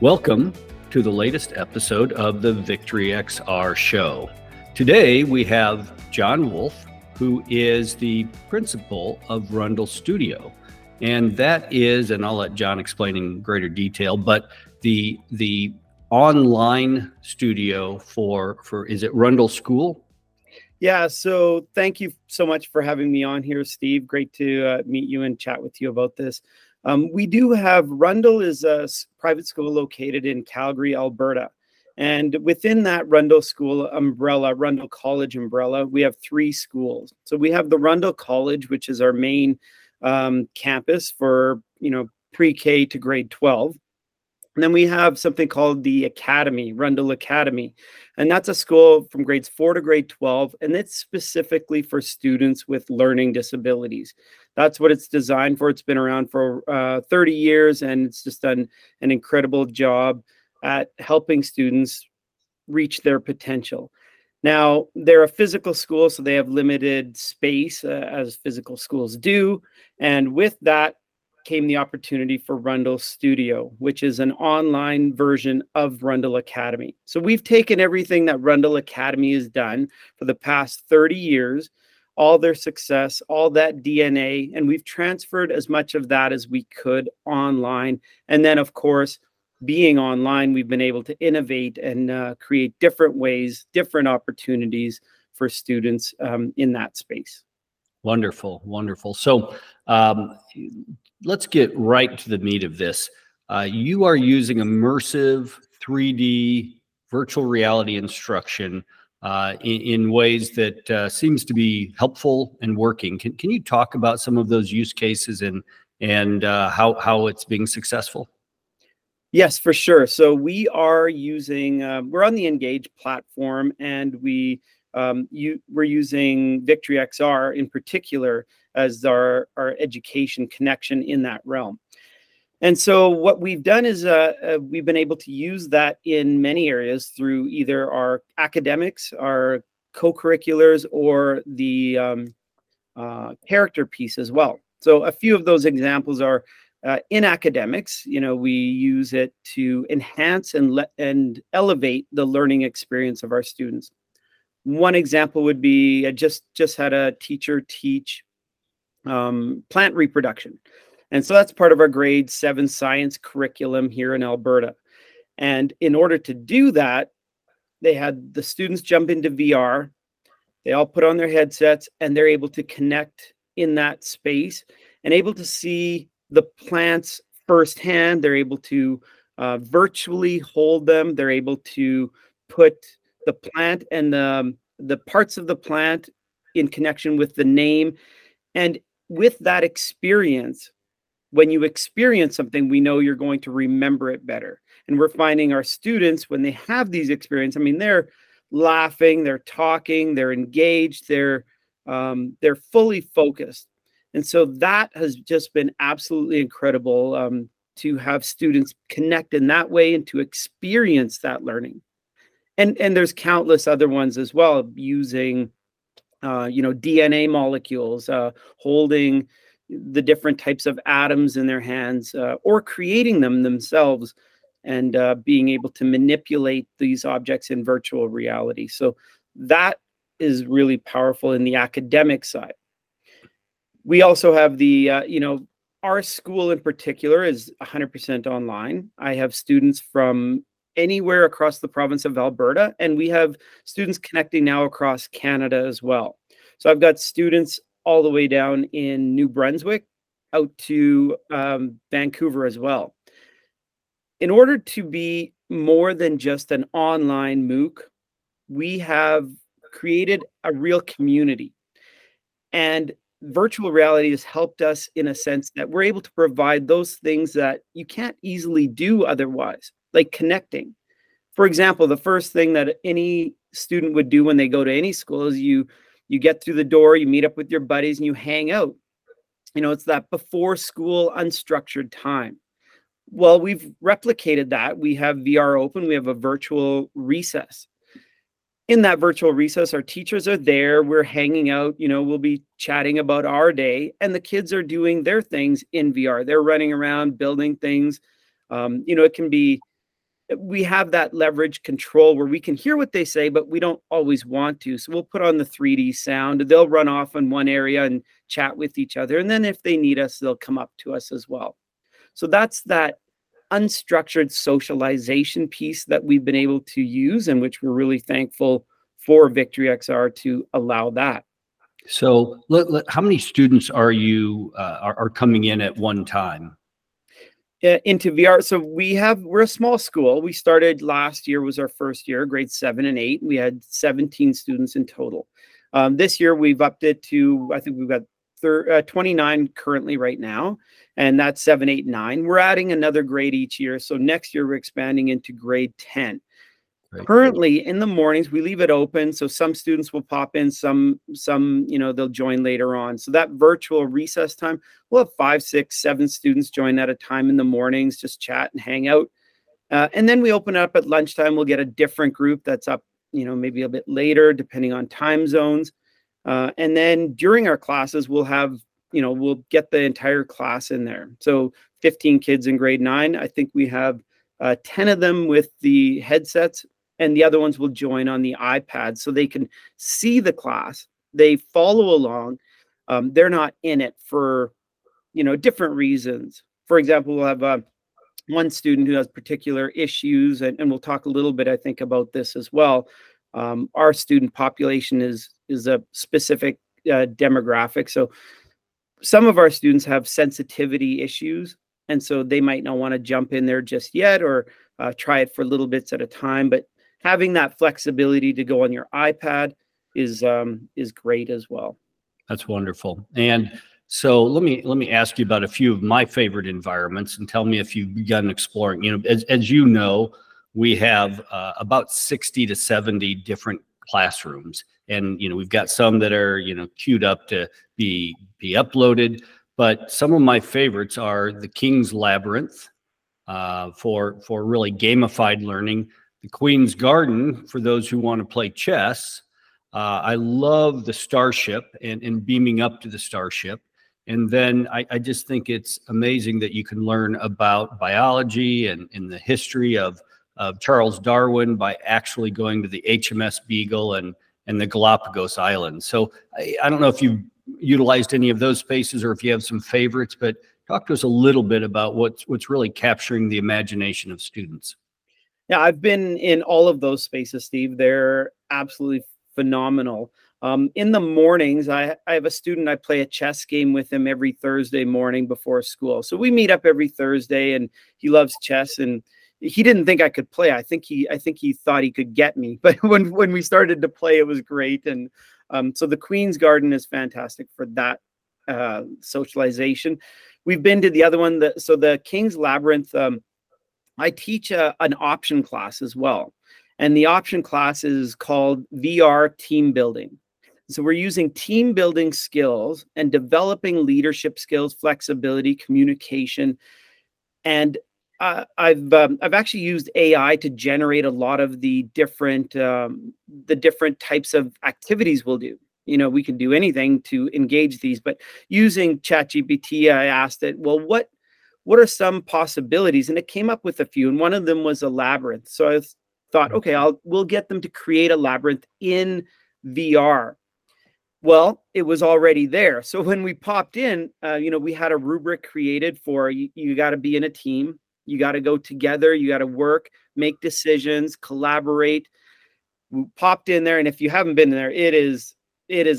Welcome to the latest episode of the Victory XR Show. Today we have John Wolf, who is the principal of Rundle Studio. And that is, and I'll let John explain in greater detail, but the online studio for is it Rundle School? Yeah, so thank you so much for having me on here, Steve. Great to meet you and chat with you about this. We do have, Rundle is a private school located in Calgary, Alberta. And within that Rundle School umbrella, Rundle College umbrella, we have three schools. So we have the Rundle College, which is our main campus for, pre-K to grade 12. And then we have something called the Academy, Rundle Academy. And that's a school from grades 4 to grade 12. And it's specifically for students with learning disabilities. That's what it's designed for. It's been around for 30 years, and it's just done an incredible job at helping students reach their potential. Now, they're a physical school, so they have limited space, as physical schools do. And with that came the opportunity for Rundle Studio, which is an online version of Rundle Academy. So we've taken everything that Rundle Academy has done for the past 30 years, all their success, all that DNA, and we've transferred as much of that as we could online. And then, of course, being online, we've been able to innovate and create different ways, different opportunities for students in that space. Wonderful, wonderful. So let's get right to the meat of this. You are using immersive 3D virtual reality instruction in ways that seems to be helpful and working. Can you talk about some of those use cases and how it's being successful? Yes, for sure. So we are using, we're on the Engage platform, and we're using Victory XR in particular as our education connection in that realm. And so what we've done is we've been able to use that in many areas through either our academics, our co-curriculars, or the character piece as well. So a few of those examples are in academics, we use it to enhance and elevate the learning experience of our students. One example would be I just had a teacher teach plant reproduction. And so that's part of our grade 7 science curriculum here in Alberta. And in order to do that, they had the students jump into VR. They all put on their headsets, and they're able to connect in that space and able to see the plants firsthand. They're able to virtually hold them. They're able to put the plant and the parts of the plant in connection with the name. And with that experience, when you experience something, we know you're going to remember it better. And we're finding our students, when they have these experiences, they're laughing, they're talking, they're engaged, they're fully focused. And so that has just been absolutely incredible to have students connect in that way and to experience that learning. And there's countless other ones as well, using DNA molecules, holding the different types of atoms in their hands, or creating them themselves, and being able to manipulate these objects in virtual reality. So that is really powerful in the academic side. We also have the, our school in particular is 100% online. I have students from anywhere across the province of Alberta, and we have students connecting now across Canada as well. So I've got students all the way down in New Brunswick out to Vancouver as well. In order to be more than just an online MOOC, we have created a real community. And virtual reality has helped us in a sense that we're able to provide those things that you can't easily do otherwise, like connecting. For example, the first thing that any student would do when they go to any school is you get through the door, you meet up with your buddies, and you hang out. It's that before school unstructured time. Well, we've replicated that. We have VR open. We have a virtual recess. In that virtual recess, our teachers are there. We're hanging out. We'll be chatting about our day, and the kids are doing their things in VR. They're running around, building things. It can be we have that leverage control where we can hear what they say, but we don't always want to. So we'll put on the 3D sound. They'll run off in one area and chat with each other. And then if they need us, they'll come up to us as well. So that's that unstructured socialization piece that we've been able to use, and which we're really thankful for Victory XR to allow that. So how many students are you are coming in at one time? Into VR. So we're a small school. We started last year, was our first year, grades 7 and 8. We had 17 students in total. This year we've upped it to, I think we've got 29 currently right now, and that's 7, 8, 9. We're adding another grade each year. So next year we're expanding into grade 10. Right. Currently in the mornings, we leave it open. So some students will pop in, some, you know, they'll join later on. So that virtual recess time, we'll have 5, 6, 7 students join at a time in the mornings, just chat and hang out. And then we open up at lunchtime. We'll get a different group that's up, you know, maybe a bit later, depending on time zones. And then during our classes, we'll have, you know, we'll get the entire class in there. So 15 kids in grade 9. I think we have 10 of them with the headsets, and the other ones will join on the iPad so they can see the class. They follow along. They're not in it for, you know, different reasons. For example, we'll have one student who has particular issues, and we'll talk a little bit, I think, about this as well. Our student population is a specific demographic. So some of our students have sensitivity issues, and so they might not want to jump in there just yet, or try it for little bits at a time. But having that flexibility to go on your iPad is great as well. That's wonderful. And so let me ask you about a few of my favorite environments, and tell me if you've begun exploring. You know, as you know, we have about 60 to 70 different classrooms, and you know, we've got some that are, you know, queued up to be uploaded. But some of my favorites are the King's Labyrinth for really gamified learning. The Queen's Garden, for those who want to play chess. I love the Starship and beaming up to the Starship. And then I just think it's amazing that you can learn about biology and the history of Charles Darwin by actually going to the HMS Beagle and the Galapagos Islands. So I don't know if you've utilized any of those spaces or if you have some favorites, but talk to us a little bit about what's really capturing the imagination of students. Yeah, I've been in all of those spaces, Steve. They're absolutely phenomenal. In the mornings, I have a student, I play a chess game with him every Thursday morning before school. So we meet up every Thursday, and he loves chess, and he didn't think I could play. I think he thought he could get me. But when we started to play, it was great. And so the Queen's Garden is fantastic for that socialization. We've been to the other one. So the King's Labyrinth, I teach an option class as well. And the option class is called VR Team Building. So we're using team building skills and developing leadership skills, flexibility, communication. And I've actually used AI to generate a lot of the different types of activities we'll do. You know, we can do anything to engage these, but using ChatGPT, I asked it, well, what are some possibilities? And it came up with a few, and one of them was a labyrinth. So I thought, okay, we'll get them to create a labyrinth in VR. Well, it was already there. So when we popped in, you know, we had a rubric created for you got to be in a team. You got to go together. You got to work, make decisions, collaborate. We popped in there. And if you haven't been there, it is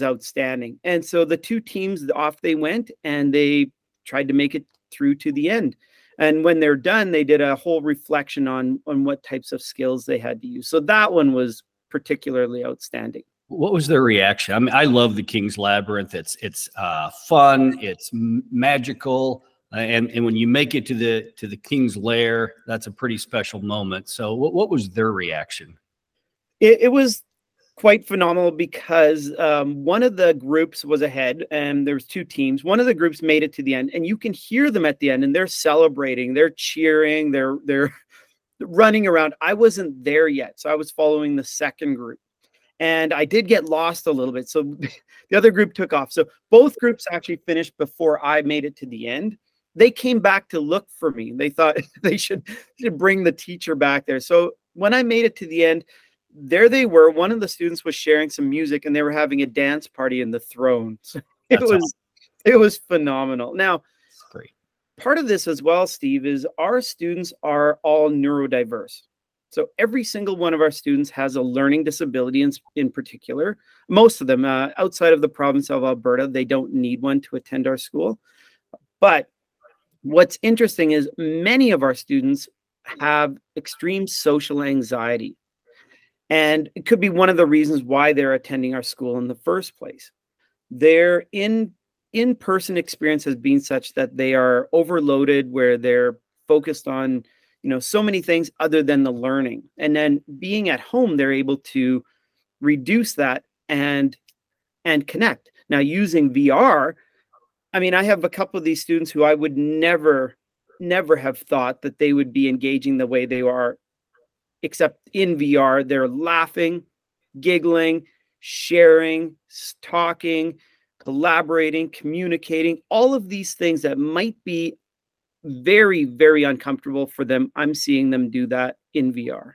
outstanding. And so the two teams, off they went, and they tried to make it through to the end. And when they're done, they did a whole reflection on what types of skills they had to use. So that one was particularly outstanding. What was their reaction? I mean, I love the King's Labyrinth. It's fun, it's magical, and when you make it to the King's Lair, that's a pretty special moment. So what was their reaction? It was quite phenomenal, because one of the groups was ahead, and there was two teams. One of the groups made it to the end, and you can hear them at the end, and they're celebrating, they're cheering, they're running around. I wasn't there yet, so I was following the second group, and I did get lost a little bit. So the other group took off. So both groups actually finished before I made it to the end. they came back to look for me. They thought they should bring the teacher back there. So when I made it to the end, there they were. One of the students was sharing some music and they were having a dance party in the throne. So it was phenomenal. Now, great. Part of this as well, Steve, is our students are all neurodiverse. So every single one of our students has a learning disability in particular. Most of them, outside of the province of Alberta, they don't need one to attend our school. But what's interesting is many of our students have extreme social anxiety. And it could be one of the reasons why they're attending our school in the first place. Their in-person experience has been such that they are overloaded, where they're focused on, you know, so many things other than the learning. And then being at home, they're able to reduce that and connect. Now, using VR, I mean, I have a couple of these students who I would never have thought that they would be engaging the way they are, except in VR, they're laughing, giggling, sharing, talking, collaborating, communicating, all of these things that might be very, very uncomfortable for them. I'm seeing them do that in VR.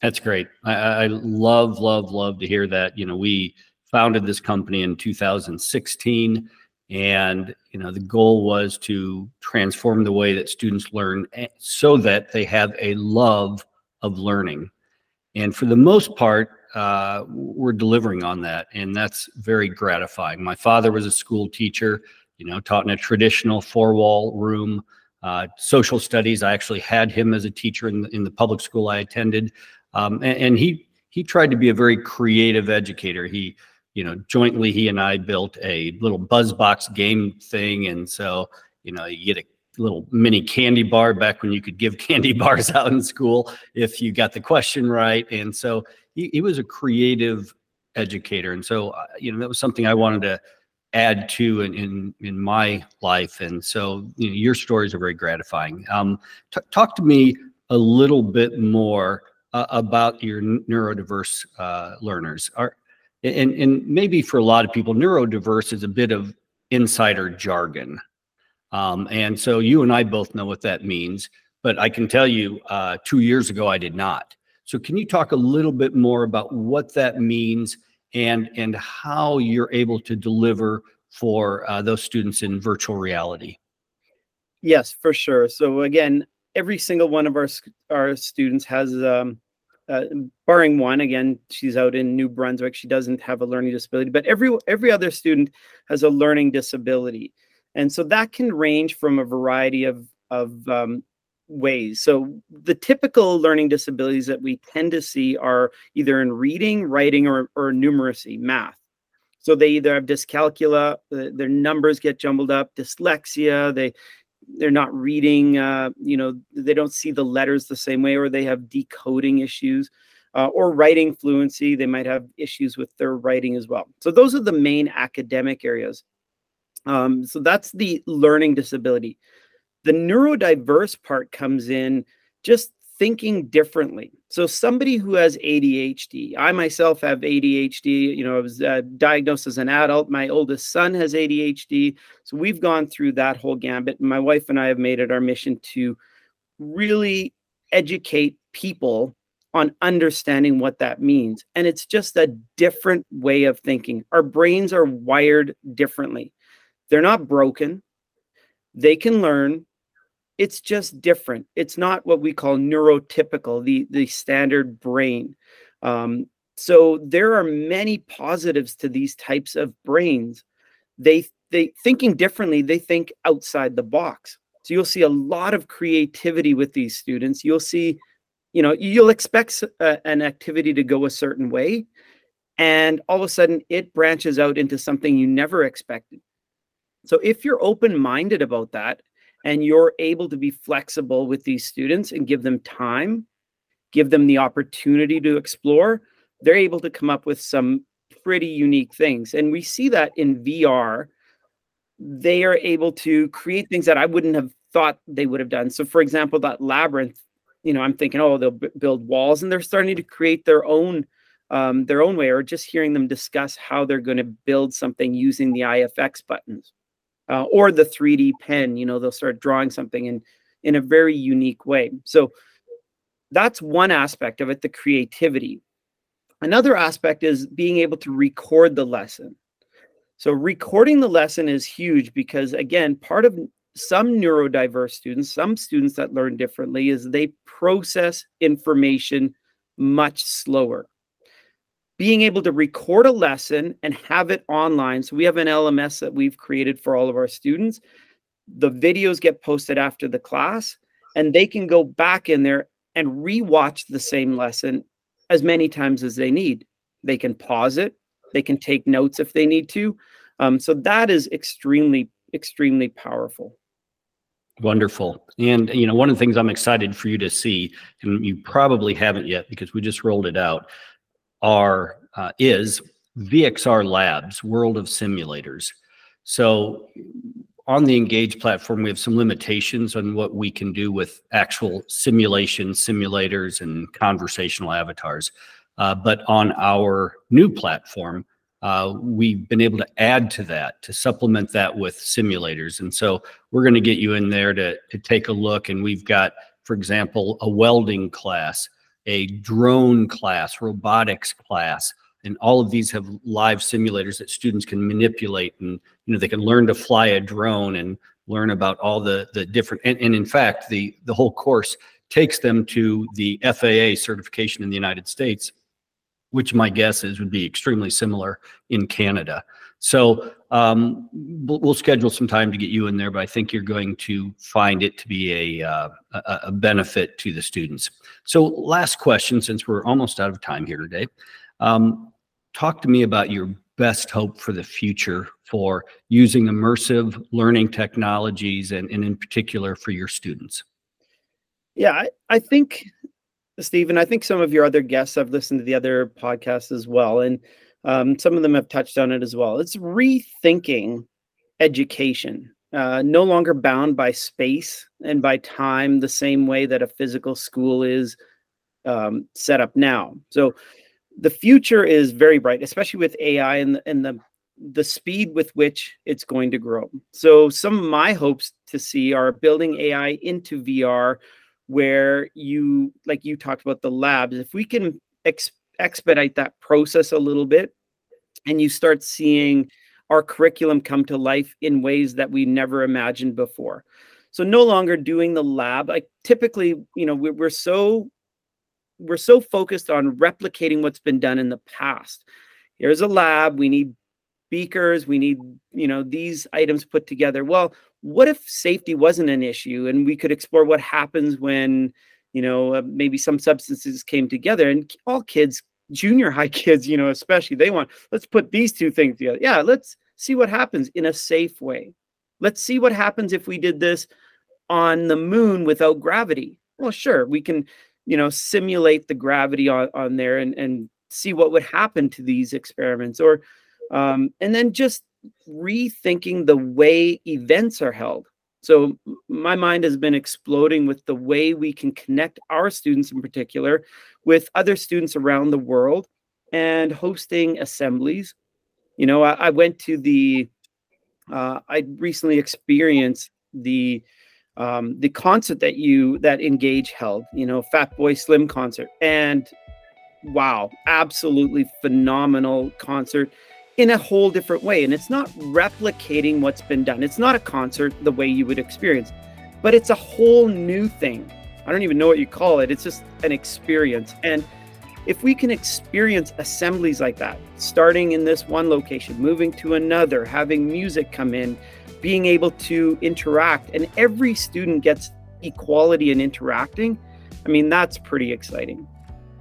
That's great. I love to hear that. You know, we founded this company in 2016. And, you know, the goal was to transform the way that students learn so that they have a love of learning. And for the most part, we're delivering on that. And that's very gratifying. My father was a school teacher, you know, taught in a traditional four-wall room, social studies. I actually had him as a teacher in the public school I attended. And he tried to be a very creative educator. You know, jointly, he and I built a little BuzzBox game thing. And so, you know, you get a little mini candy bar back when you could give candy bars out in school if you got the question right. And so he was a creative educator. And so, you know, that was something I wanted to add to in my life. And so, you know, your stories are very gratifying. Talk to me a little bit more about your neurodiverse learners. And maybe for a lot of people, neurodiverse is a bit of insider jargon. And so you and I both know what that means, but I can tell you 2 years ago, I did not. So can you talk a little bit more about what that means and how you're able to deliver for those students in virtual reality? Yes, for sure. So again, every single one of our students has barring one, again, she's out in New Brunswick. She doesn't have a learning disability, but every other student has a learning disability. And so that can range from a variety of ways. So the typical learning disabilities that we tend to see are either in reading, writing, or numeracy, math. So they either have dyscalculia, their numbers get jumbled up, dyslexia, they're not reading, you know, they don't see the letters the same way, or they have decoding issues, or writing fluency. They might have issues with their writing as well. So those are the main academic areas. So that's the learning disability. The neurodiverse part comes in just thinking differently. So somebody who has ADHD, I myself have ADHD, you know, I was diagnosed as an adult. My oldest son has ADHD. So we've gone through that whole gambit. My wife and I have made it our mission to really educate people on understanding what that means. And it's just a different way of thinking. Our brains are wired differently. They're not broken. They can learn. It's just different. It's not what we call neurotypical, the standard brain. So there are many positives to these types of brains. They thinking differently, they think outside the box. So you'll see a lot of creativity with these students. You'll see, you know, you'll expect an activity to go a certain way. And all of a sudden it branches out into something you never expected. So if you're open-minded about that, and you're able to be flexible with these students and give them time, give them the opportunity to explore, they're able to come up with some pretty unique things. And we see that in VR. They are able to create things that I wouldn't have thought they would have done. So for example, that labyrinth, you know, I'm thinking, oh, they'll build walls, and they're starting to create their own way, or just hearing them discuss how they're going to build something using the IFX buttons. or the 3D pen, you know, they'll start drawing something in a very unique way. So that's one aspect of it, the creativity. Another aspect is being able to record the lesson. So recording the lesson is huge because, again, part of some neurodiverse students, some students that learn differently, is they process information much slower. Being able to record a lesson and have it online. So we have an LMS that we've created for all of our students. The videos get posted after the class, and they can go back in there and rewatch the same lesson as many times as they need. They can pause it. They can take notes if they need to. So that is extremely powerful. Wonderful. And, you know, one of the things I'm excited for you to see, and you probably haven't yet because we just rolled it out, is VXR Labs, World of Simulators. So on the Engage platform, we have some limitations on what we can do with actual simulation simulators and conversational avatars. But on our new platform, we've been able to add to that, to supplement that with simulators. And so we're going to get you in there to take a look. And we've got, for example, a welding class, a drone class, robotics class. And all of these have live simulators that students can manipulate. And, you know, they can learn to fly a drone and learn about all the different, and in fact, the whole course takes them to the FAA certification in the United States, which my guess is would be extremely similar in Canada. So we'll schedule some time to get you in there, but I think you're going to find it to be a benefit to the students. So last question, since we're almost out of time here today. Talk to me about your best hope for the future for using immersive learning technologies and in particular for your students. Yeah, I think, Steve, and I think some of your other guests, I've listened to the other podcasts as well, and some of them have touched on it as well. It's rethinking education, no longer bound by space and by time the same way that a physical school is set up now. So the future is very bright, especially with AI and the speed with which it's going to grow. So some of my hopes to see are building AI into VR, where you, like you talked about the labs, if we can expedite that process a little bit, and you start seeing our curriculum come to life in ways that we never imagined before. So no longer doing the lab. Like typically, you know, we're so focused on replicating what's been done in the past. Here's a lab. We need beakers. We need, you know, these items put together. Well, what if safety wasn't an issue and we could explore what happens when, you know, maybe some substances came together? And all kids, junior high kids, you know, especially, they want, let's put these two things together. Yeah, let's see what happens in a safe way. Let's see what happens if we did this on the moon without gravity. Well, sure, we can, you know, simulate the gravity on there and see what would happen to these experiments. Or and then just rethinking the way events are held. So my mind has been exploding with the way we can connect our students in particular with other students around the world and hosting assemblies. You know, I went to I recently experienced the concert that Engage held, you know, Fat Boy Slim concert. And wow, absolutely phenomenal concert. In a whole different way. And it's not replicating what's been done. It's not a concert the way you would experience, but it's a whole new thing. I don't even know what you call it. It's just an experience. And if we can experience assemblies like that, starting in this one location, moving to another, having music come in, being able to interact, and every student gets equality in interacting, I mean, that's pretty exciting.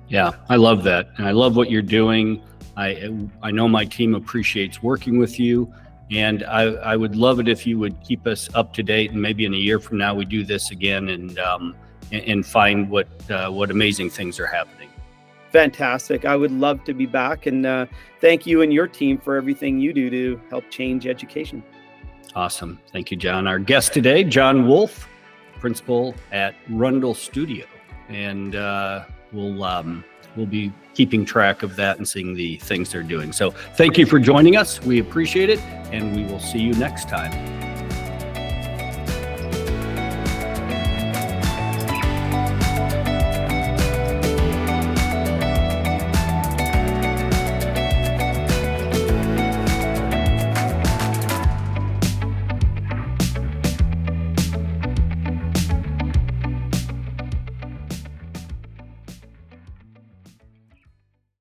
Yeah, I love that. And I love what you're doing. I know my team appreciates working with you, and I would love it if you would keep us up to date, and maybe in a year from now we do this again and find what amazing things are happening. Fantastic. I would love to be back, and thank you and your team for everything you do to help change education. Awesome. Thank you, John. Our guest today, John Wolf, principal at Rundle Studio, and we'll be keeping track of that and seeing the things they're doing. So thank you for joining us. We appreciate it, and we will see you next time.